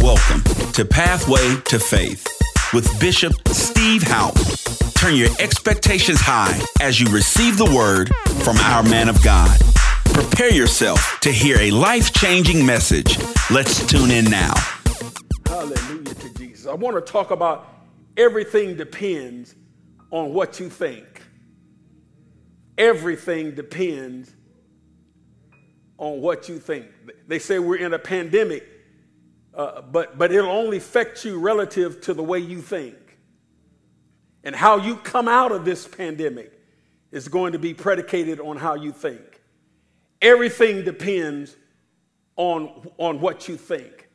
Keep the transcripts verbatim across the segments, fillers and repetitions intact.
Welcome to Pathway to Faith with Bishop Steve Houpe. Turn your expectations high as you receive the word from our man of God. Prepare yourself to hear a life-changing message. Let's tune in now. Hallelujah to Jesus. I want to talk about everything depends on what you think. Everything depends on what you think. They say we're in a pandemic, uh, but, but it'll only affect you relative to the way you think. And how you come out of this pandemic is going to be predicated on how you think. Everything depends on, on what you think.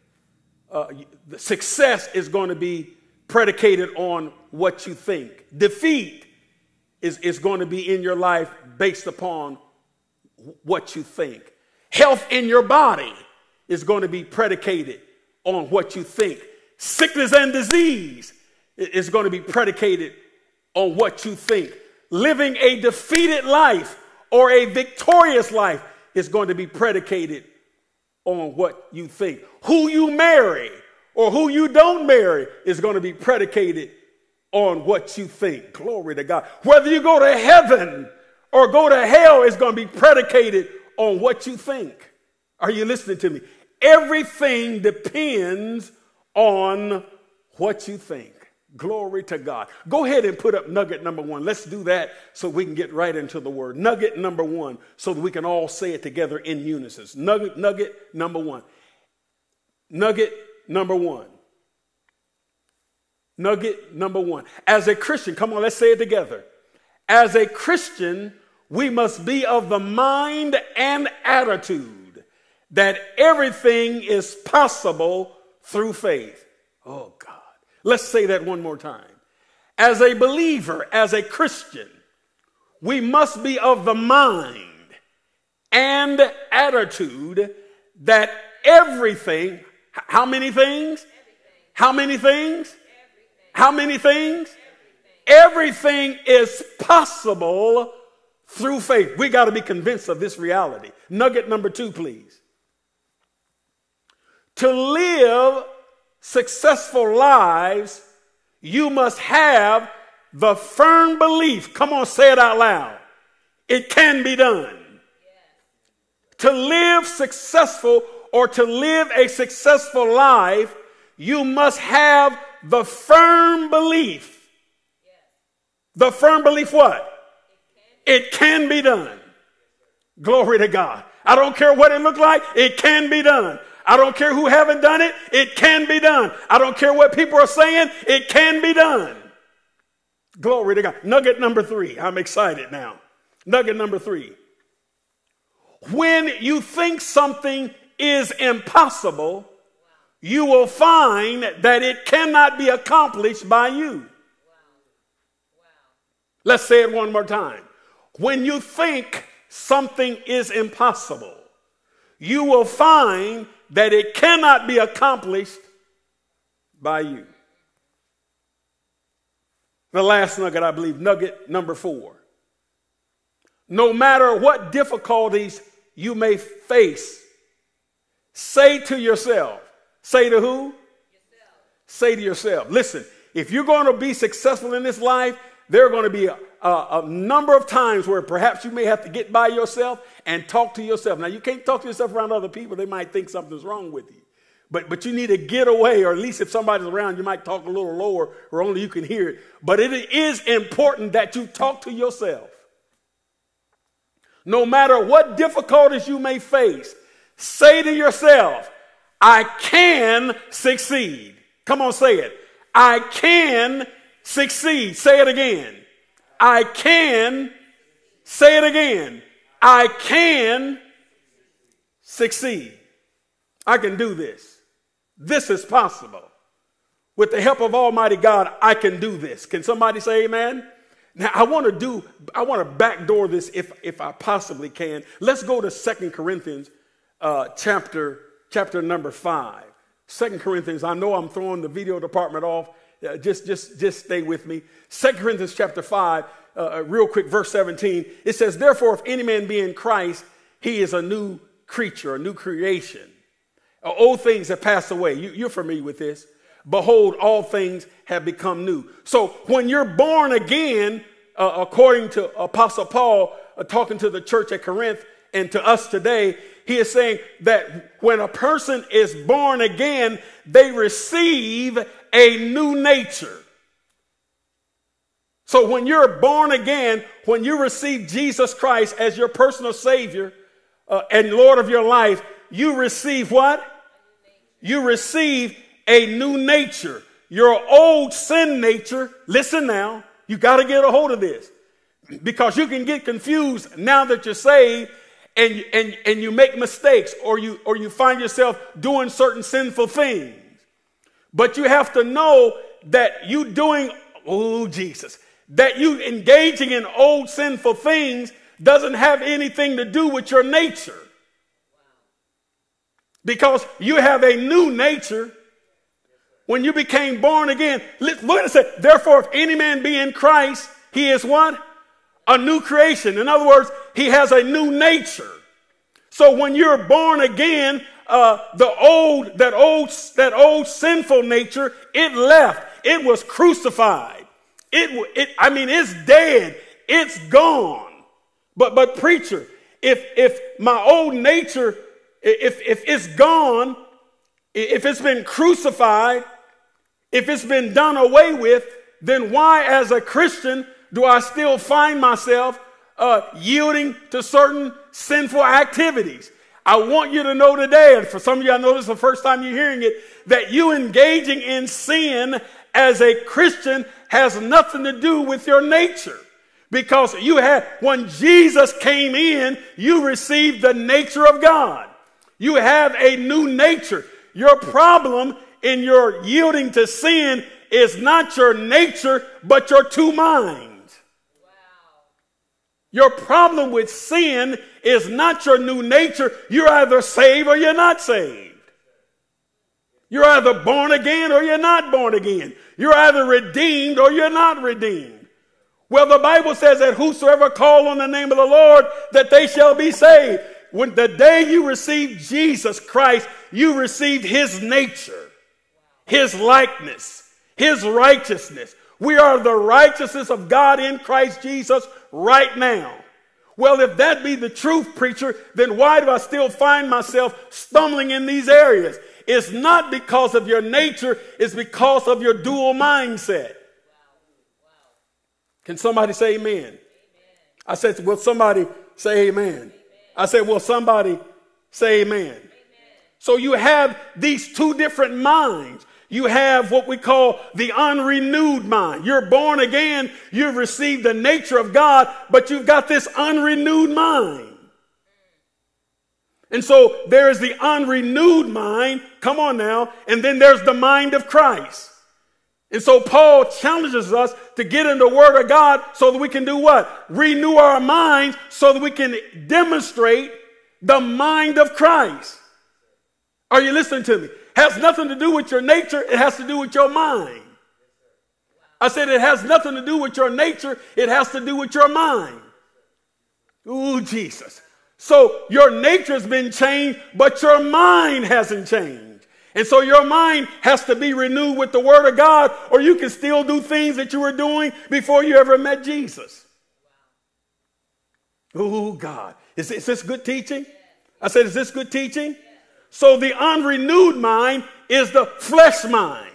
Uh, the success is going to be predicated on what you think. Defeat is, is going to be in your life based upon what you think. Health in your body is going to be predicated on what you think. Sickness and disease is going to be predicated on what you think. Living a defeated life or a victorious life is going to be predicated on what you think. Who you marry or who you don't marry is going to be predicated on what you think. Glory to God. Whether you go to heaven or go to hell is going to be predicated on what you think. Are you listening to me? Everything depends on what you think. Glory to God. Go ahead and put up nugget number one. Let's do that so we can get right into the word. Nugget number one, so that we can all say it together in unison. Nugget, nugget number one. Nugget number one. Nugget number one. As a Christian, come on, let's say it together. As a Christian, we must be of the mind and attitude that everything is possible through faith. Oh, God. Let's say that one more time. As a believer, as a Christian, we must be of the mind and attitude that everything, how many things? How many things? How many things? Everything is possible through faith. We got to be convinced of this reality. Nugget number two, please. To live successful lives, you must have the firm belief. Come on, say it out loud. It can be done. Yeah. To live successful or to live a successful life, you must have the firm belief. Yeah. The firm belief what? It can be done. Glory to God. I don't care what it looked like. It can be done. I don't care who haven't done it. It can be done. I don't care what people are saying. It can be done. Glory to God. Nugget number three. I'm excited now. Nugget number three. When you think something is impossible, you will find that it cannot be accomplished by you. Let's say it one more time. When you think something is impossible, you will find that it cannot be accomplished by you. The last nugget, I believe, nugget number four. No matter what difficulties you may face, say to yourself, say to who? Yourself. Say to yourself, listen, if you're going to be successful in this life, there are going to be a, a, a number of times where perhaps you may have to get by yourself and talk to yourself. Now, you can't talk to yourself around other people. They might think something's wrong with you. But, but you need to get away, or at least if somebody's around, you might talk a little lower or only you can hear it. But it is important that you talk to yourself. No matter what difficulties you may face, say to yourself, I can succeed. Come on, say it. I can succeed. Succeed. Say it again. I can. Say it again. I can succeed. I can do this. This is possible. With the help of Almighty God, I can do this. Can somebody say amen? Now, I want to do, I want to backdoor this if, if I possibly can. Let's go to Second Corinthians uh, chapter, chapter number five. Second Corinthians, I know I'm throwing the video department off. Uh, just, just, just stay with me. Second Corinthians chapter five, uh, real quick, verse seventeen. It says, therefore, if any man be in Christ, he is a new creature, a new creation. Old things have passed away. You, you're familiar with this. Behold, all things have become new. So when you're born again, uh, according to Apostle Paul, uh, talking to the church at Corinth and to us today, he is saying that when a person is born again, they receive a new nature. So when you're born again, when you receive Jesus Christ as your personal Savior uh, and Lord of your life, you receive what? You receive a new nature. Your old sin nature, listen now, you got to get a hold of this, because you can get confused now that you're saved, and, and, and you make mistakes, or you, or you find yourself doing certain sinful things. But you have to know that you doing, oh Jesus, that you engaging in old sinful things doesn't have anything to do with your nature. Because you have a new nature when you became born again. Look at it, say, therefore, if any man be in Christ, he is what? A new creation. In other words, he has a new nature. So when you're born again, uh, the old, that old, that old sinful nature, it left. It was crucified. It, it, I mean, it's dead. It's gone. But, but preacher, if, if my old nature, If, if it's gone, if it's been crucified, if it's been done away with, then why as a Christian do I still find myself uh, yielding to certain sinful activities? I want you to know today, and for some of you I know this is the first time you're hearing it, that you engaging in sin as a Christian has nothing to do with your nature. Because you had, when Jesus came in, you received the nature of God. You have a new nature. Your problem in your yielding to sin is not your nature, but your two minds. Wow. Your problem with sin is not your new nature. You're either saved or you're not saved. You're either born again or you're not born again. You're either redeemed or you're not redeemed. Well, the Bible says that whosoever call on the name of the Lord, that they shall be saved. When the day you receive Jesus Christ, you receive his nature, his likeness, his righteousness. We are the righteousness of God in Christ Jesus right now. Well, if that be the truth, preacher, then why do I still find myself stumbling in these areas? It's not because of your nature. It's because of your dual mindset. Can somebody say amen? I said, will somebody say amen? I said, well, somebody say amen. Amen. So you have these two different minds. You have what we call the unrenewed mind. You're born again. You've received the nature of God, but you've got this unrenewed mind. And so there is the unrenewed mind. Come on now. And then there's the mind of Christ. And so Paul challenges us to get in the Word of God so that we can do what? Renew our minds so that we can demonstrate the mind of Christ. Are you listening to me? Has nothing to do with your nature. It has to do with your mind. I said it has nothing to do with your nature. It has to do with your mind. Ooh, Jesus. So your nature has been changed, but your mind hasn't changed. And so your mind has to be renewed with the Word of God, or you can still do things that you were doing before you ever met Jesus. Oh, God. Is, is this good teaching? I said, is this good teaching? So the unrenewed mind is the flesh mind.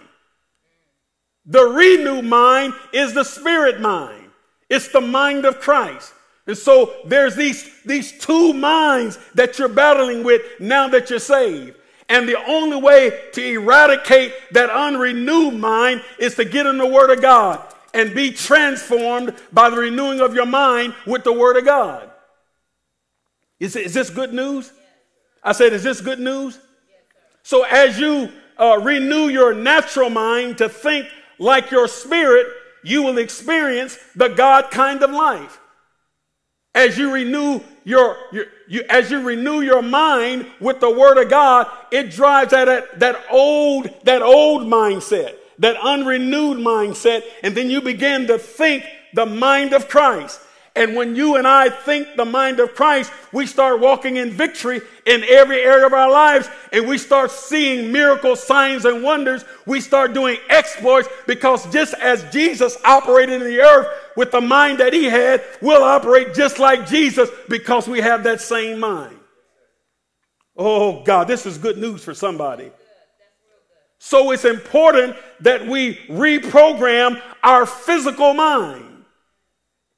The renewed mind is the spirit mind. It's the mind of Christ. And so there's these, these two minds that you're battling with now that you're saved. And the only way to eradicate that unrenewed mind is to get in the Word of God and be transformed by the renewing of your mind with the Word of God. Is, is this good news? I said, is this good news? So as you uh, renew your natural mind to think like your spirit, you will experience the God kind of life. As you renew your, your you, as you renew your mind with the Word of God, it drives out that, that old that old mindset, that unrenewed mindset, and then you begin to think the mind of Christ. And when you and I think the mind of Christ, we start walking in victory in every area of our lives. And we start seeing miracles, signs, and wonders. We start doing exploits, because just as Jesus operated in the earth with the mind that he had, we'll operate just like Jesus because we have that same mind. Oh, God, this is good news for somebody. So it's important that we reprogram our physical mind.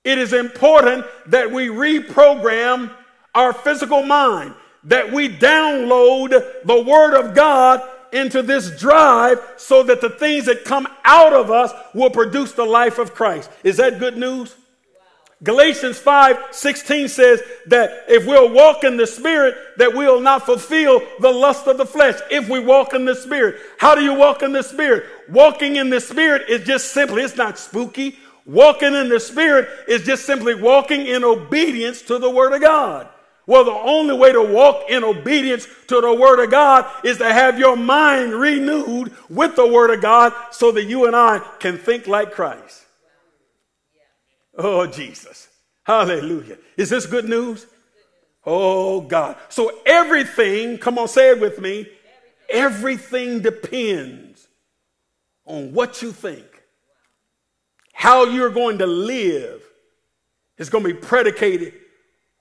It is important that we reprogram our physical mind, that we download the Word of God into this drive so that the things that come out of us will produce the life of Christ. Is that good news? Wow. Galatians five sixteen says that if we'll walk in the Spirit, that we'll not fulfill the lust of the flesh if we walk in the Spirit. How do you walk in the Spirit? Walking in the Spirit is just simply, it's not spooky. Walking in the Spirit is just simply walking in obedience to the Word of God. Well, the only way to walk in obedience to the Word of God is to have your mind renewed with the Word of God so that you and I can think like Christ. Oh, Jesus. Hallelujah. Is this good news? Oh, God. So everything, come on, say it with me. Everything depends on what you think. How you're going to live is going to be predicated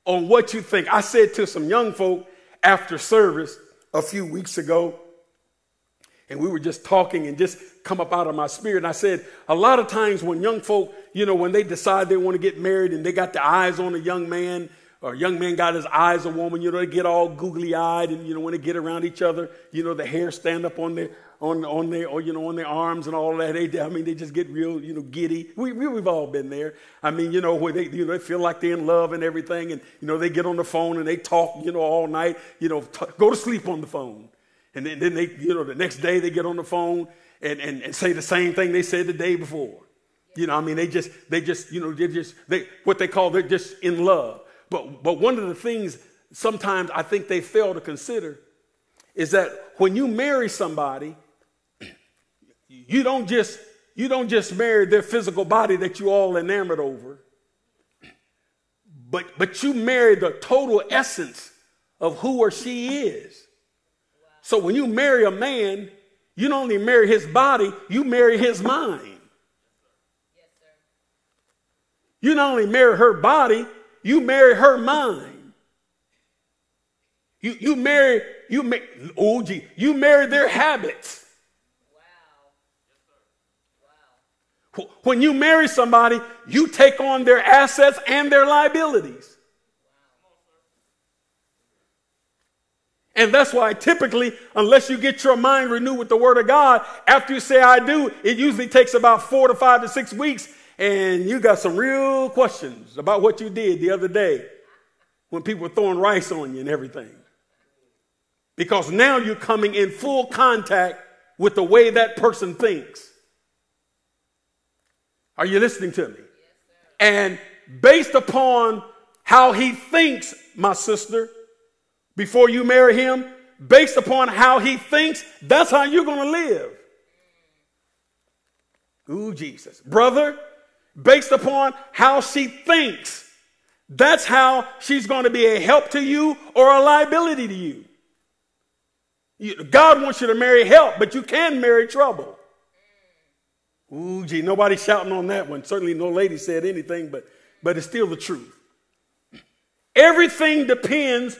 on what you think. I said to some young folk after service a few weeks ago, and we were just talking and just come up out of my spirit. And I said, a lot of times when young folk, you know, when they decide they want to get married and they got their eyes on a young man, or a young man got his eyes on a woman, you know, they get all googly-eyed, and, you know, when they get around each other, you know, the hair stand up on their on on their, or, you know, on their arms and all that. They, I mean, they just get real, you know, giddy. We, we, we've all been there. I mean, you know, where they, you know, they feel like they're in love and everything. And, you know, they get on the phone and they talk, you know, all night, you know, t- go to sleep on the phone. And then, then they, you know, the next day they get on the phone and, and, and say the same thing they said the day before. You know, I mean, they just, they just, you know, they just, they, what they call, they're just in love. But, but one of the things sometimes I think they fail to consider is that when you marry somebody, You don't just you don't just marry their physical body that you all enamored over, but but you marry the total essence of who or she is. Wow. So when you marry a man, you don't only marry his body, you marry his mind. Yes, sir. You not only marry her body, you marry her mind. You you marry you ma- oh gee, you marry their habits. When you marry somebody, you take on their assets and their liabilities. And that's why typically, unless you get your mind renewed with the Word of God, after you say, I do, it usually takes about four to five to six weeks. And you got some real questions about what you did the other day when people were throwing rice on you and everything. Because now you're coming in full contact with the way that person thinks. Are you listening to me? And based upon how he thinks, my sister, before you marry him, based upon how he thinks, that's how you're going to live. Ooh, Jesus. Brother, based upon how she thinks, that's how she's going to be a help to you or a liability to you. you God wants you to marry help, but you can marry trouble. Ooh, gee, nobody's shouting on that one. Certainly no lady said anything, but, but it's still the truth. Everything depends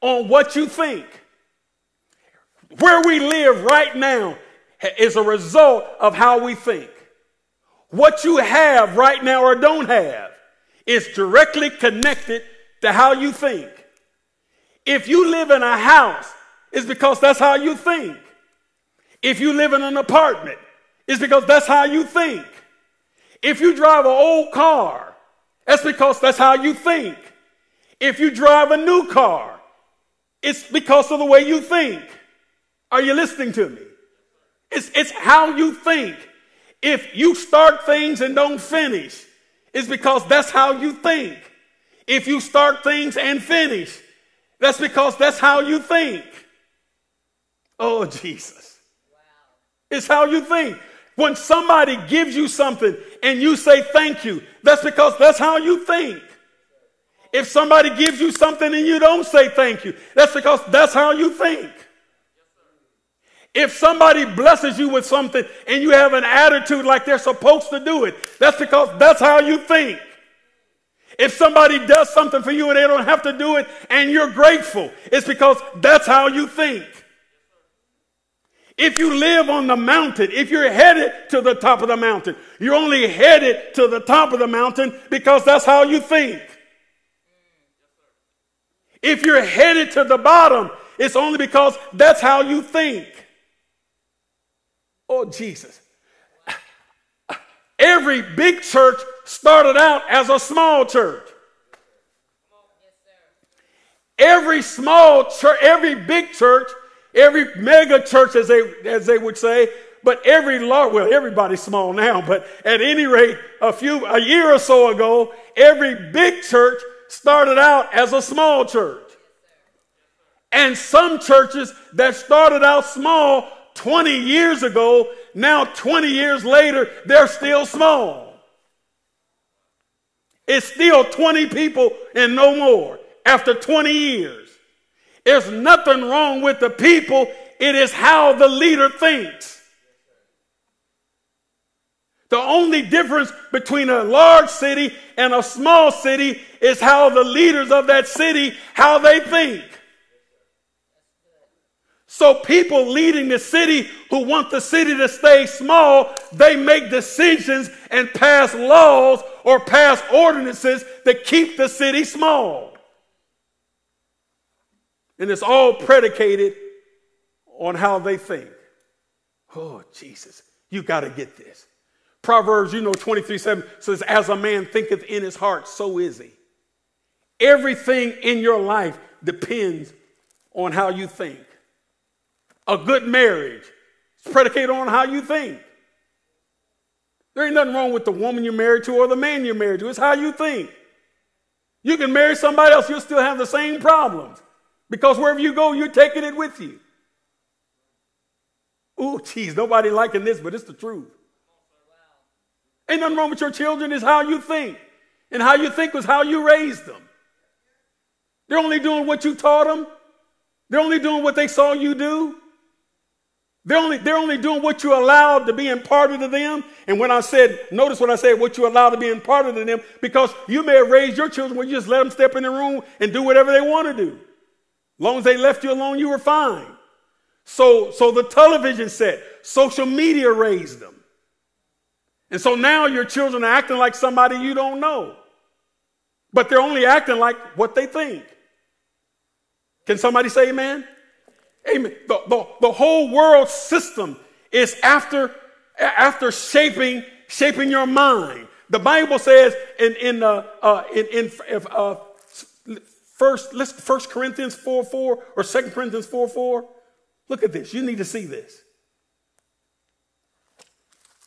on what you think. Where we live right now is a result of how we think. What you have right now or don't have is directly connected to how you think. If you live in a house, it's because that's how you think. If you live in an apartment, it's because that's how you think. If you drive an old car, that's because that's how you think. If you drive a new car, it's because of the way you think. Are you listening to me? It's, it's how you think. If you start things and don't finish, it's because that's how you think. If you start things and finish, that's because that's how you think. Oh, Jesus. Wow. It's how you think. When somebody gives you something and you say thank you, that's because that's how you think. If somebody gives you something and you don't say thank you, that's because that's how you think. If somebody blesses you with something and you have an attitude like they're supposed to do it, that's because that's how you think. If somebody does something for you and they don't have to do it and you're grateful, it's because that's how you think. If you live on the mountain, if you're headed to the top of the mountain, you're only headed to the top of the mountain because that's how you think. If you're headed to the bottom, it's only because that's how you think. Oh, Jesus. Every big church started out as a small church. Every small church, every big church, every mega church, as they, as they would say, but every large, well, everybody's small now, but at any rate, a few, a year or so ago, every big church started out as a small church. And some churches that started out small twenty years ago, now twenty years later, they're still small. It's still twenty people and no more after twenty years. There's nothing wrong with the people. It is how the leader thinks. The only difference between a large city and a small city is how the leaders of that city, how they think. So people leading the city who want the city to stay small, they make decisions and pass laws or pass ordinances that keep the city small. And it's all predicated on how they think. Oh, Jesus, you got to get this. Proverbs, you know, twenty-three seven says, as a man thinketh in his heart, so is he. Everything in your life depends on how you think. A good marriage is predicated on how you think. There ain't nothing wrong with the woman you're married to or the man you're married to. It's how you think. You can marry somebody else, you'll still have the same problems. Because wherever you go, you're taking it with you. Ooh, geez, nobody liking this, but it's the truth. Ain't nothing wrong with your children. It's how you think. And how you think was how you raised them. They're only doing what you taught them. They're only doing what they saw you do. They're only, they're only doing what you allowed to be imparted to them. And when I said, notice when I said what you allowed to be imparted to them, because you may have raised your children where you just let them step in the room and do whatever they want to do. As long as they left you alone, you were fine. So, so the television set, social media raised them. And so now your children are acting like somebody you don't know. But they're only acting like what they think. Can somebody say amen? Amen. The, the, the whole world system is after, after shaping, shaping your mind. The Bible says in, in, uh, uh, in, in uh, first, let's, First Corinthians four four or Second Corinthians four four. Look at this. You need to see this.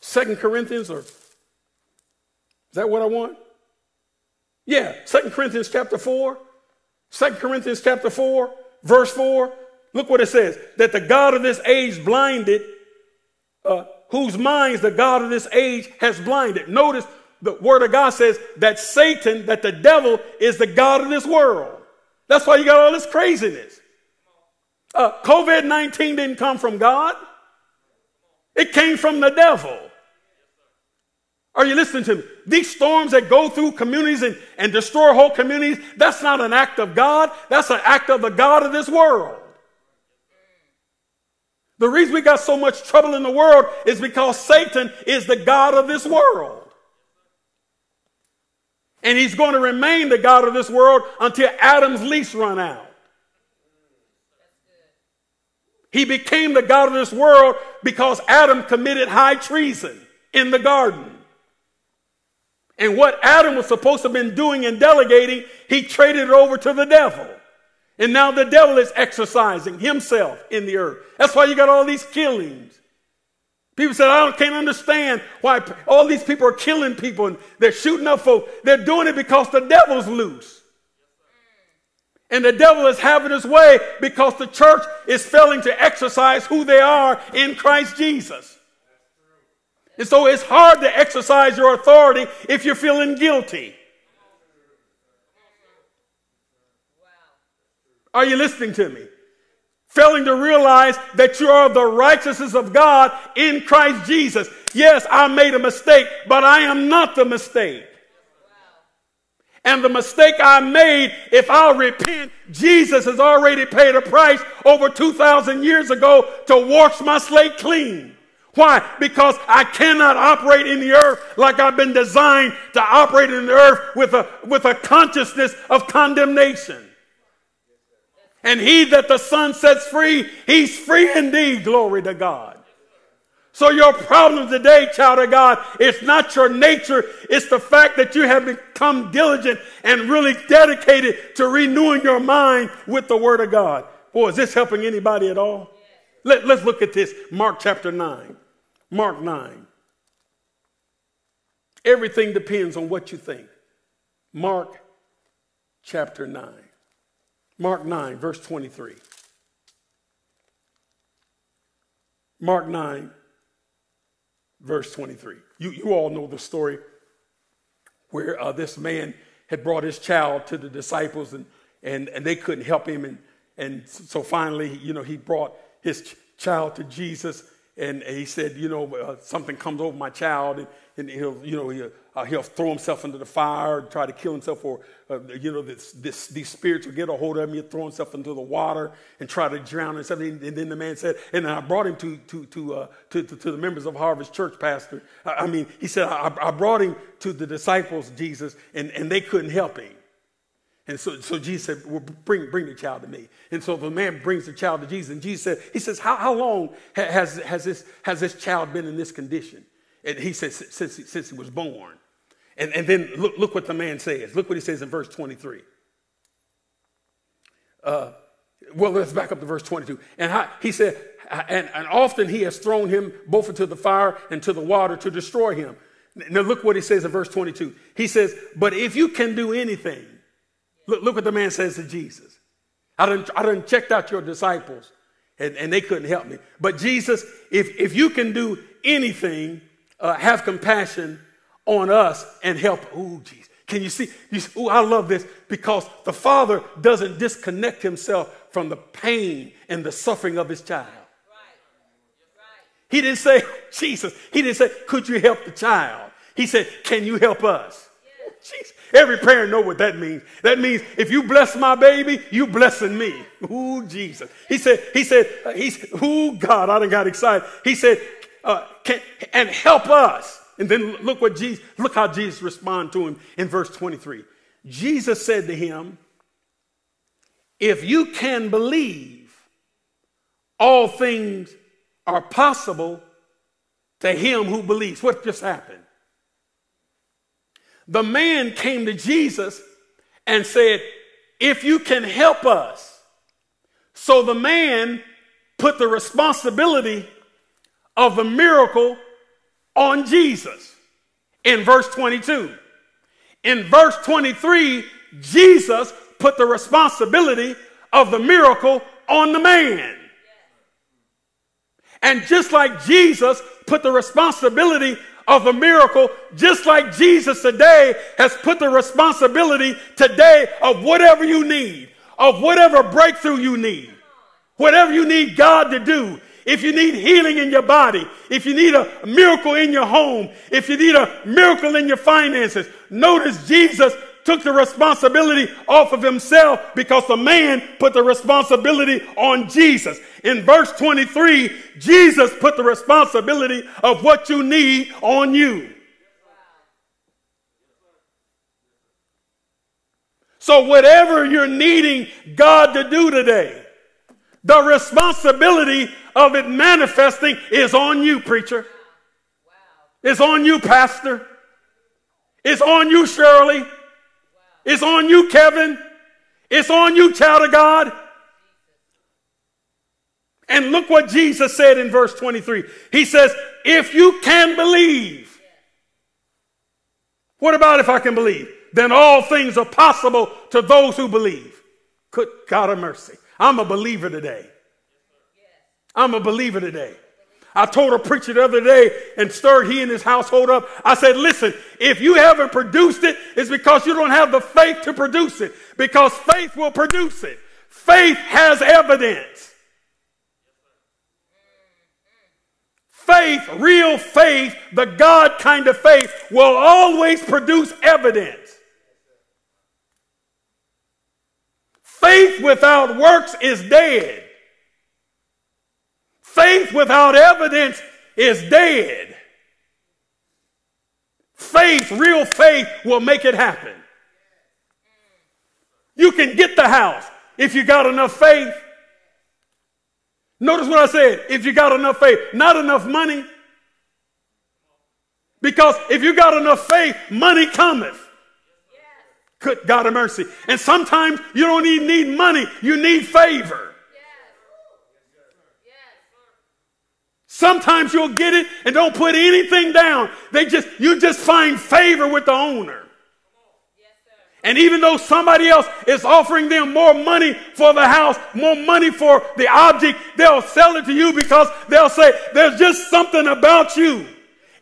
Second Corinthians, or is that what I want? Yeah, Second Corinthians chapter four. Second Corinthians chapter four, verse four. Look what it says. That the God of this age blinded, uh, whose minds the God of this age has blinded. Notice the word of God says that Satan, that the devil is the God of this world. That's why you got all this craziness. Uh, COVID nineteen didn't come from God. It came from the devil. Are you listening to me? These storms that go through communities and, and destroy whole communities, that's not an act of God. That's an act of the God of this world. The reason we got so much trouble in the world is because Satan is the God of this world. And he's going to remain the God of this world until Adam's lease run out. He became the God of this world because Adam committed high treason in the garden. And what Adam was supposed to have been doing and delegating, he traded it over to the devil. And now the devil is exercising himself in the earth. That's why you got all these killings. People said, I can't understand why all these people are killing people and they're shooting up folks. They're doing it because the devil's loose. And the devil is having his way because the church is failing to exercise who they are in Christ Jesus. And so it's hard to exercise your authority if you're feeling guilty. Are you listening to me? Failing to realize that you are the righteousness of God in Christ Jesus. Yes, I made a mistake, but I am not the mistake. And the mistake I made, if I repent, Jesus has already paid a price over two thousand years ago to wash my slate clean. Why? Because I cannot operate in the earth like I've been designed to operate in the earth with a, with a consciousness of condemnation. And he that the Son sets free, he's free indeed. Glory to God. So your problem today, child of God, it's not your nature. It's the fact that you have become diligent and really dedicated to renewing your mind with the Word of God. Boy, is this helping anybody at all? Let, let's look at this. Mark chapter nine. Mark nine. Everything depends on what you think. Mark chapter nine. Mark nine, verse twenty-three. Mark nine. Verse twenty-three. You, you all know the story where uh, this man had brought his child to the disciples and, and, and they couldn't help him. And, and so finally, you know, he brought his ch- child to Jesus and he said, you know, uh, something comes over my child and, and he'll, you know, he'll, uh, he'll throw himself into the fire and try to kill himself or, uh, you know, this, this, these spirits will get a hold of him. He'll throw himself into the water and try to drown himself. And then the man said, and I brought him to to to uh, to, to, to the members of Harvest Church, Pastor. I, I mean, he said, I, I brought him to the disciples, Jesus, and, and they couldn't help him. And so, so Jesus said, well, bring, bring the child to me. And so the man brings the child to Jesus. And Jesus said, he says, how, how long ha- has, has, this, has this child been in this condition? And he says, since he, since he was born. And, and then look, look what the man says. Look what he says in verse twenty-three. Uh, well, let's back up to verse twenty-two. And how, he said, and, and often he has thrown him both into the fire and to the water to destroy him. Now look what he says in verse twenty-two. He says, but if you can do anything, Look, look what the man says to Jesus. I done, I done checked out your disciples, and, and they couldn't help me. But Jesus, if, if you can do anything, uh, have compassion on us and help. Ooh, Jesus. Can you see? You see, ooh, I love this because the Father doesn't disconnect himself from the pain and the suffering of his child. Right. Right. He didn't say, Jesus, he didn't say, could you help the child? He said, can you help us? Jeez. Every parent knows what that means. That means if you bless my baby, you blessing me. Ooh, Jesus. He said, he said, uh, he said, ooh, God, I done got excited. He said, uh, can, and help us. And then look what Jesus, look how Jesus responded to him in verse twenty-three. Jesus said to him, if you can believe, all things are possible to him who believes. What just happened? The man came to Jesus and said, if you can help us. So the man put the responsibility of the miracle on Jesus in verse twenty-two. In verse twenty-three, Jesus put the responsibility of the miracle on the man. And just like Jesus put the responsibility of a miracle, just like Jesus today has put the responsibility today of whatever you need, of whatever breakthrough you need, whatever you need God to do. If you need healing in your body, if you need a miracle in your home, if you need a miracle in your finances, notice Jesus took the responsibility off of himself because the man put the responsibility on Jesus. In verse twenty-three, Jesus put the responsibility of what you need on you. So whatever you're needing God to do today, the responsibility of it manifesting is on you, preacher. It's on you, pastor. It's on you, Shirley. It's on you, Kevin. It's on you, child of God. And look what Jesus said in verse twenty-three. He says, if you can believe. What about if I can believe? Then all things are possible to those who believe. Good God of mercy. I'm a believer today. I'm a believer today. I told a preacher the other day and stirred he and his household up. I said, listen, if you haven't produced it, it's because you don't have the faith to produce it. Because faith will produce it. Faith has evidence. Faith, real faith, the God kind of faith, will always produce evidence. Faith without works is dead. Faith without evidence is dead. Faith, real faith, will make it happen. You can get the house if you got enough faith. Notice what I said, if you got enough faith, not enough money. Because if you got enough faith, money cometh. Good God of mercy. And sometimes you don't even need money, you need favor. Sometimes you'll get it and don't put anything down. They just, you just find favor with the owner. And even though somebody else is offering them more money for the house, more money for the object, they'll sell it to you because they'll say, there's just something about you.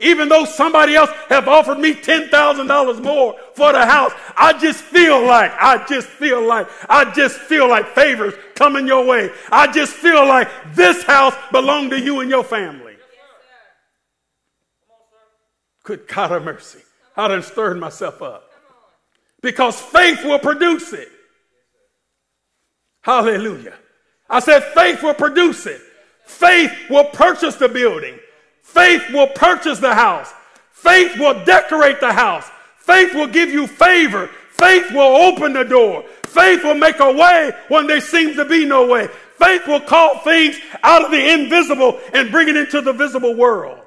Even though somebody else have offered me ten thousand dollars more for the house, I just feel like, I just feel like, I just feel like favors coming your way. I just feel like this house belongs to you and your family. Yes, good God of mercy. I done stirred myself up. Because faith will produce it. Hallelujah. I said faith will produce it. Faith will purchase the building. Faith will purchase the house. Faith will decorate the house. Faith will give you favor. Faith will open the door. Faith will make a way when there seems to be no way. Faith will call things out of the invisible and bring it into the visible world.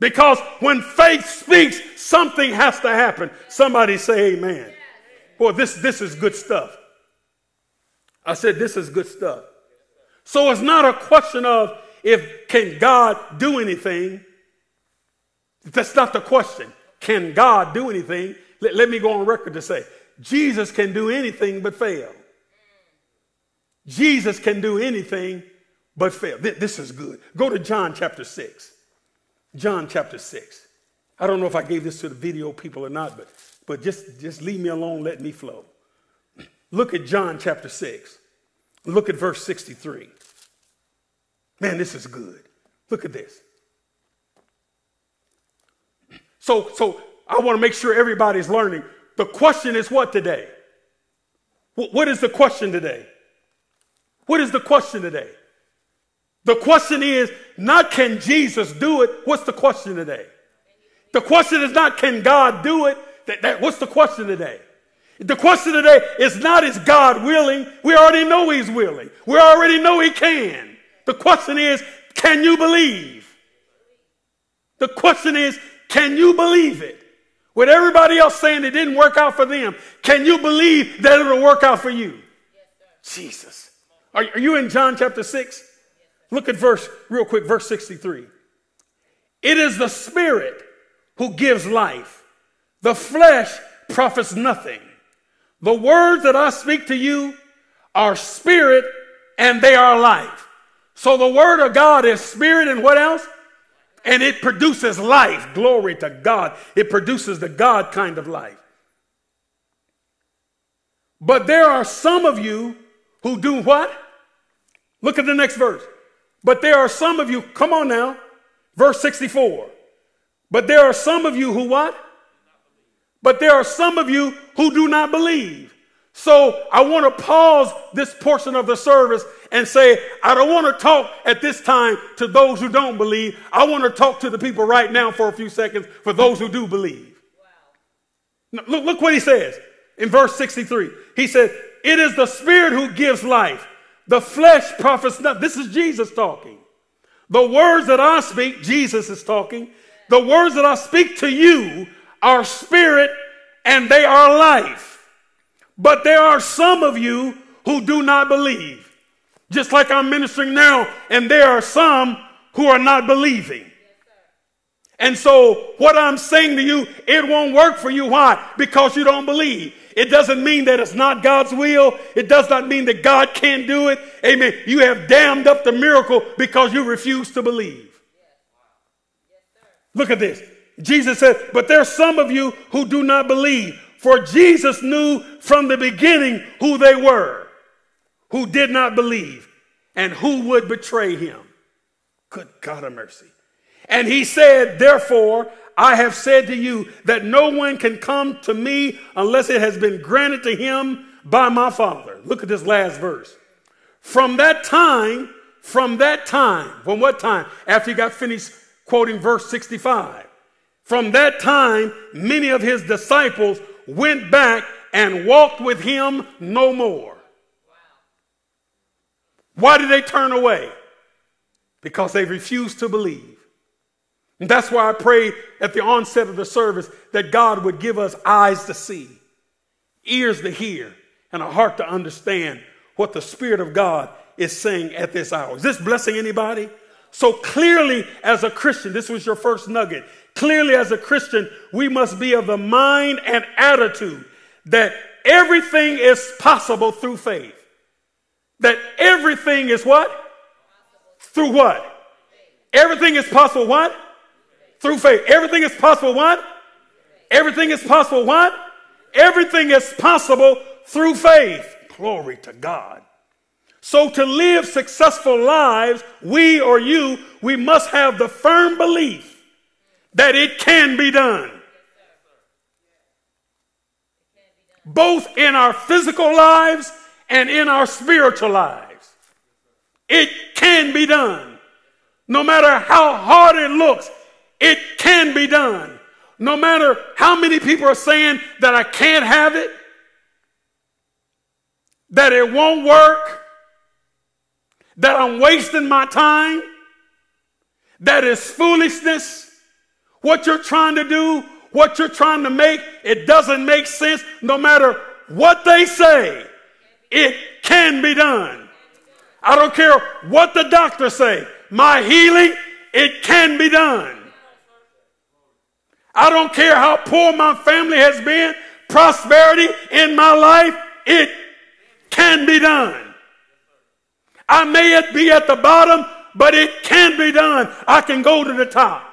Because when faith speaks, something has to happen. Somebody say amen. Boy, this, this is good stuff. I said this is good stuff. So it's not a question of if can God do anything. That's not the question. Can God do anything? Let, let me go on record to say, Jesus can do anything but fail. Jesus can do anything but fail. This, this is good. Go to John chapter six. John chapter six. I don't know if I gave this to the video people or not, but, but just, just leave me alone, let me flow. Look at John chapter six. Look at verse sixty-three. Man, this is good. Look at this. So, so I want to make sure everybody's learning. The question is what today? What is the question today? What is the question today? The question is not can Jesus do it? What's the question today? The question is not can God do it? That, that, what's the question today? The question today is not is God willing? We already know he's willing. We already know he can. The question is can you believe? The question is can you believe it? With everybody else saying it didn't work out for them, can you believe that it'll work out for you? Jesus. Are, are you in John chapter six? Look at verse, real quick, verse sixty-three. It is the Spirit who gives life. The flesh profits nothing. The words that I speak to you are spirit and they are life. So the word of God is spirit and what else? And it produces life. Glory to God. It produces the God kind of life. But there are some of you who do what? Look at the next verse. But there are some of you, come on now, verse sixty-four. But there are some of you who what? But there are some of you who do not believe. So I want to pause this portion of the service and say, I don't want to talk at this time to those who don't believe. I want to talk to the people right now for a few seconds for those who do believe. Wow. Now, look, look what he says in verse sixty-three. He said, it is the Spirit who gives life. The flesh profits nothing. This is Jesus talking. The words that I speak, Jesus is talking. The words that I speak to you are spirit and they are life. But there are some of you who do not believe. Just like I'm ministering now, and there are some who are not believing. And so what I'm saying to you, it won't work for you. Why? Because you don't believe. It doesn't mean that it's not God's will. It does not mean that God can't do it. Amen. You have dammed up the miracle because you refuse to believe. Look at this. Jesus said, but there's some of you who do not believe. For Jesus knew from the beginning who they were, who did not believe, and who would betray him. Good God of mercy. And he said, therefore, I have said to you that no one can come to me unless it has been granted to him by my Father. Look at this last verse. From that time, from that time, from what time? After he got finished quoting verse sixty-five. From that time, many of his disciples went back and walked with him no more. Wow. Why did they turn away? Because they refused to believe. And that's why I prayed at the onset of the service that God would give us eyes to see, ears to hear, and a heart to understand what the Spirit of God is saying at this hour. Is this blessing anybody? So clearly as a Christian, this was your first nugget. Clearly as a Christian, we must be of the mind and attitude that everything is possible through faith. That everything is what? Through what? Everything is possible what? Through faith. Everything is possible what? Everything is possible what? Everything is possible through faith. Glory to God. So to live successful lives, we or you, we must have the firm belief that it can be done. Both in our physical lives and in our spiritual lives. It can be done. No matter how hard it looks, it can be done. No matter how many people are saying that I can't have it, that it won't work, that I'm wasting my time, that is foolishness. What you're trying to do, what you're trying to make, it doesn't make sense. No matter what they say, it can be done. I don't care what the doctor say. My healing, it can be done. I don't care how poor my family has been, prosperity in my life, it can be done. I may be at the bottom, but it can be done. I can go to the top.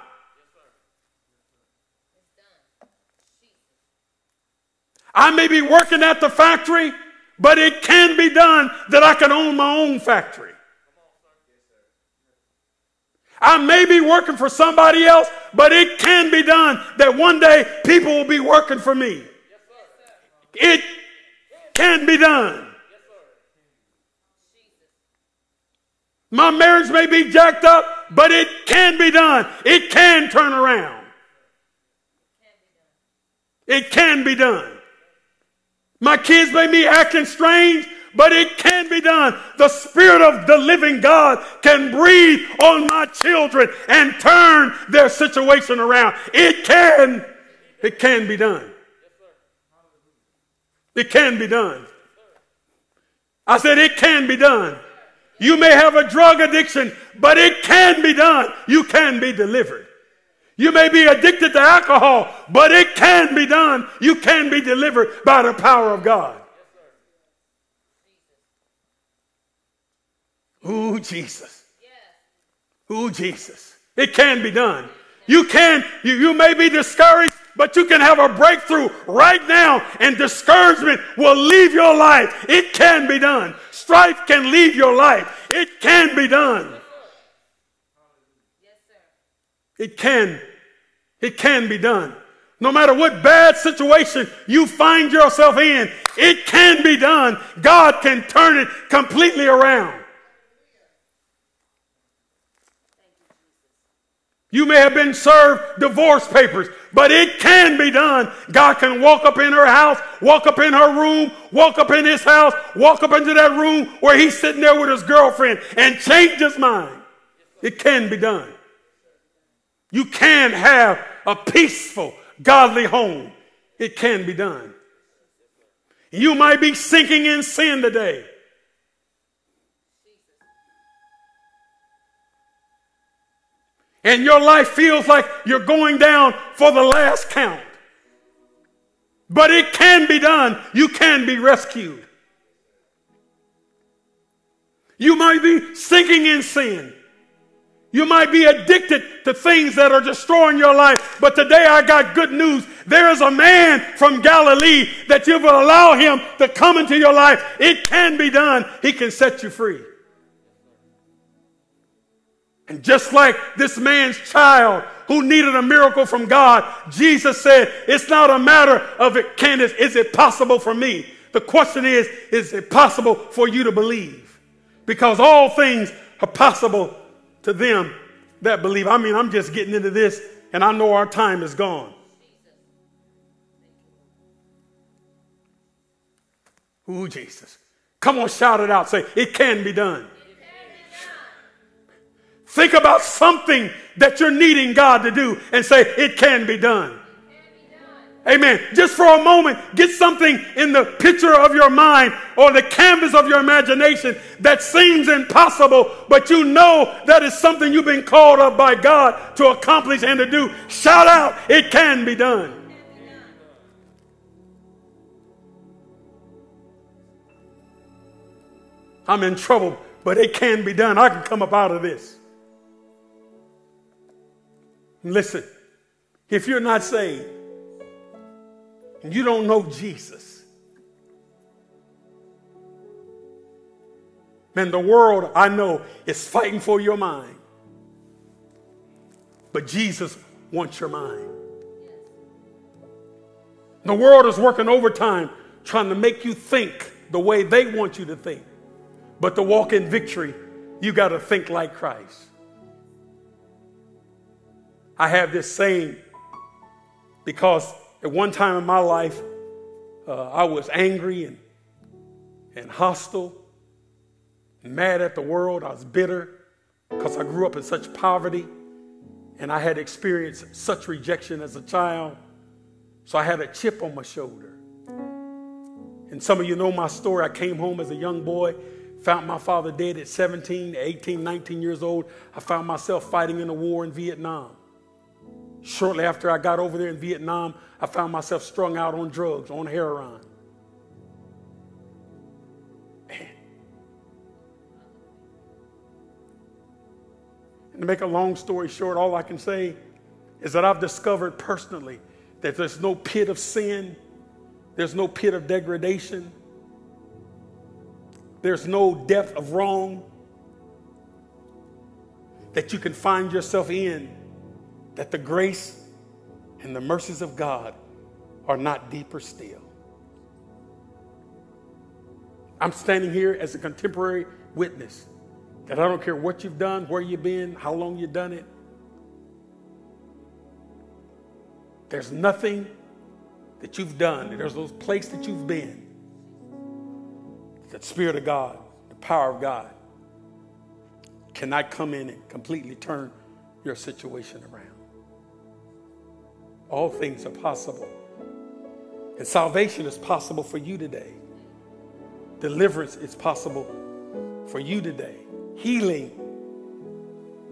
I may be working at the factory, but it can be done that I can own my own factory. I may be working for somebody else, but it can be done that one day people will be working for me. It can be done. My marriage may be jacked up, but it can be done. It can turn around. It can be done. My kids may be acting strange, but it can be done. The Spirit of the living God can breathe on my children and turn their situation around. It can. It can be done. It can be done. I said it can be done. You may have a drug addiction, but it can be done. You can be delivered. You may be addicted to alcohol, but it can be done. You can be delivered by the power of God. Ooh, Jesus. Ooh, Jesus. It can be done. You can, you, you may be discouraged, but you can have a breakthrough right now, and discouragement will leave your life. It can be done. Strife can leave your life. It can be done. It can. It can be done. No matter what bad situation you find yourself in, it can be done. God can turn it completely around. You may have been served divorce papers, but it can be done. God can walk up in her house, walk up in her room, walk up in his house, walk up into that room where he's sitting there with his girlfriend and change his mind. It can be done. You can have a peaceful, godly home. It can be done. You might be sinking in sin today. And your life feels like you're going down for the last count. But it can be done. You can be rescued. You might be sinking in sin. You might be addicted to things that are destroying your life. But today I got good news. There is a man from Galilee that you will allow him to come into your life. It can be done. He can set you free. And just like this man's child who needed a miracle from God, Jesus said, it's not a matter of it, Candace, is it possible for me? The question is, is it possible for you to believe? Because all things are possible to them that believe. I mean, I'm just getting into this, and I know our time is gone. Ooh, Jesus. Come on, shout it out. Say, it can be done. It can be done. Think about something that you're needing God to do and say, it can be done. Amen. Just for a moment, get something in the picture of your mind or the canvas of your imagination that seems impossible, but you know that is something you've been called up by God to accomplish and to do. Shout out, it can be done. I'm in trouble, but it can be done. I can come up out of this. Listen, if you're not saved, and you don't know Jesus, man, the world, I know, is fighting for your mind. But Jesus wants your mind. The world is working overtime trying to make you think the way they want you to think. But to walk in victory, you got to think like Christ. I have this saying because at one time in my life, uh, I was angry and, and hostile, mad at the world. I was bitter because I grew up in such poverty and I had experienced such rejection as a child. So I had a chip on my shoulder. And some of you know my story. I came home as a young boy, found my father dead at seventeen, eighteen, nineteen years old. I found myself fighting in a war in Vietnam. Shortly after I got over there in Vietnam, I found myself strung out on drugs, on heroin. Man. And to make a long story short, all I can say is that I've discovered personally that there's no pit of sin. There's no pit of degradation. There's no depth of wrong that you can find yourself in, that the grace and the mercies of God are not deeper still. I'm standing here as a contemporary witness that I don't care what you've done, where you've been, how long you've done it. There's nothing that you've done. There's no place that you've been that the Spirit of God, the power of God, cannot come in and completely turn your situation around. All things are possible. And salvation is possible for you today. Deliverance is possible for you today. Healing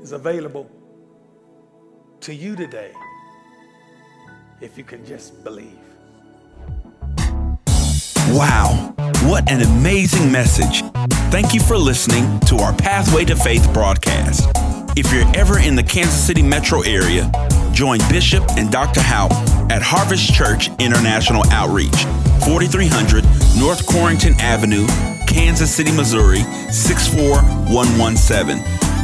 is available to you today if you can just believe. Wow, what an amazing message. Thank you for listening to our Pathway to Faith broadcast. If you're ever in the Kansas City metro area, join Bishop and Doctor Houpe at Harvest Church International Outreach, forty-three hundred North Corrington Avenue, Kansas City, Missouri, six four one one seven.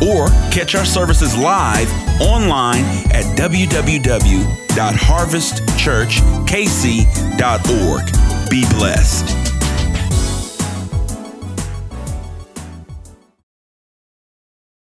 Or catch our services live online at w w w dot harvest church k c dot org. Be blessed.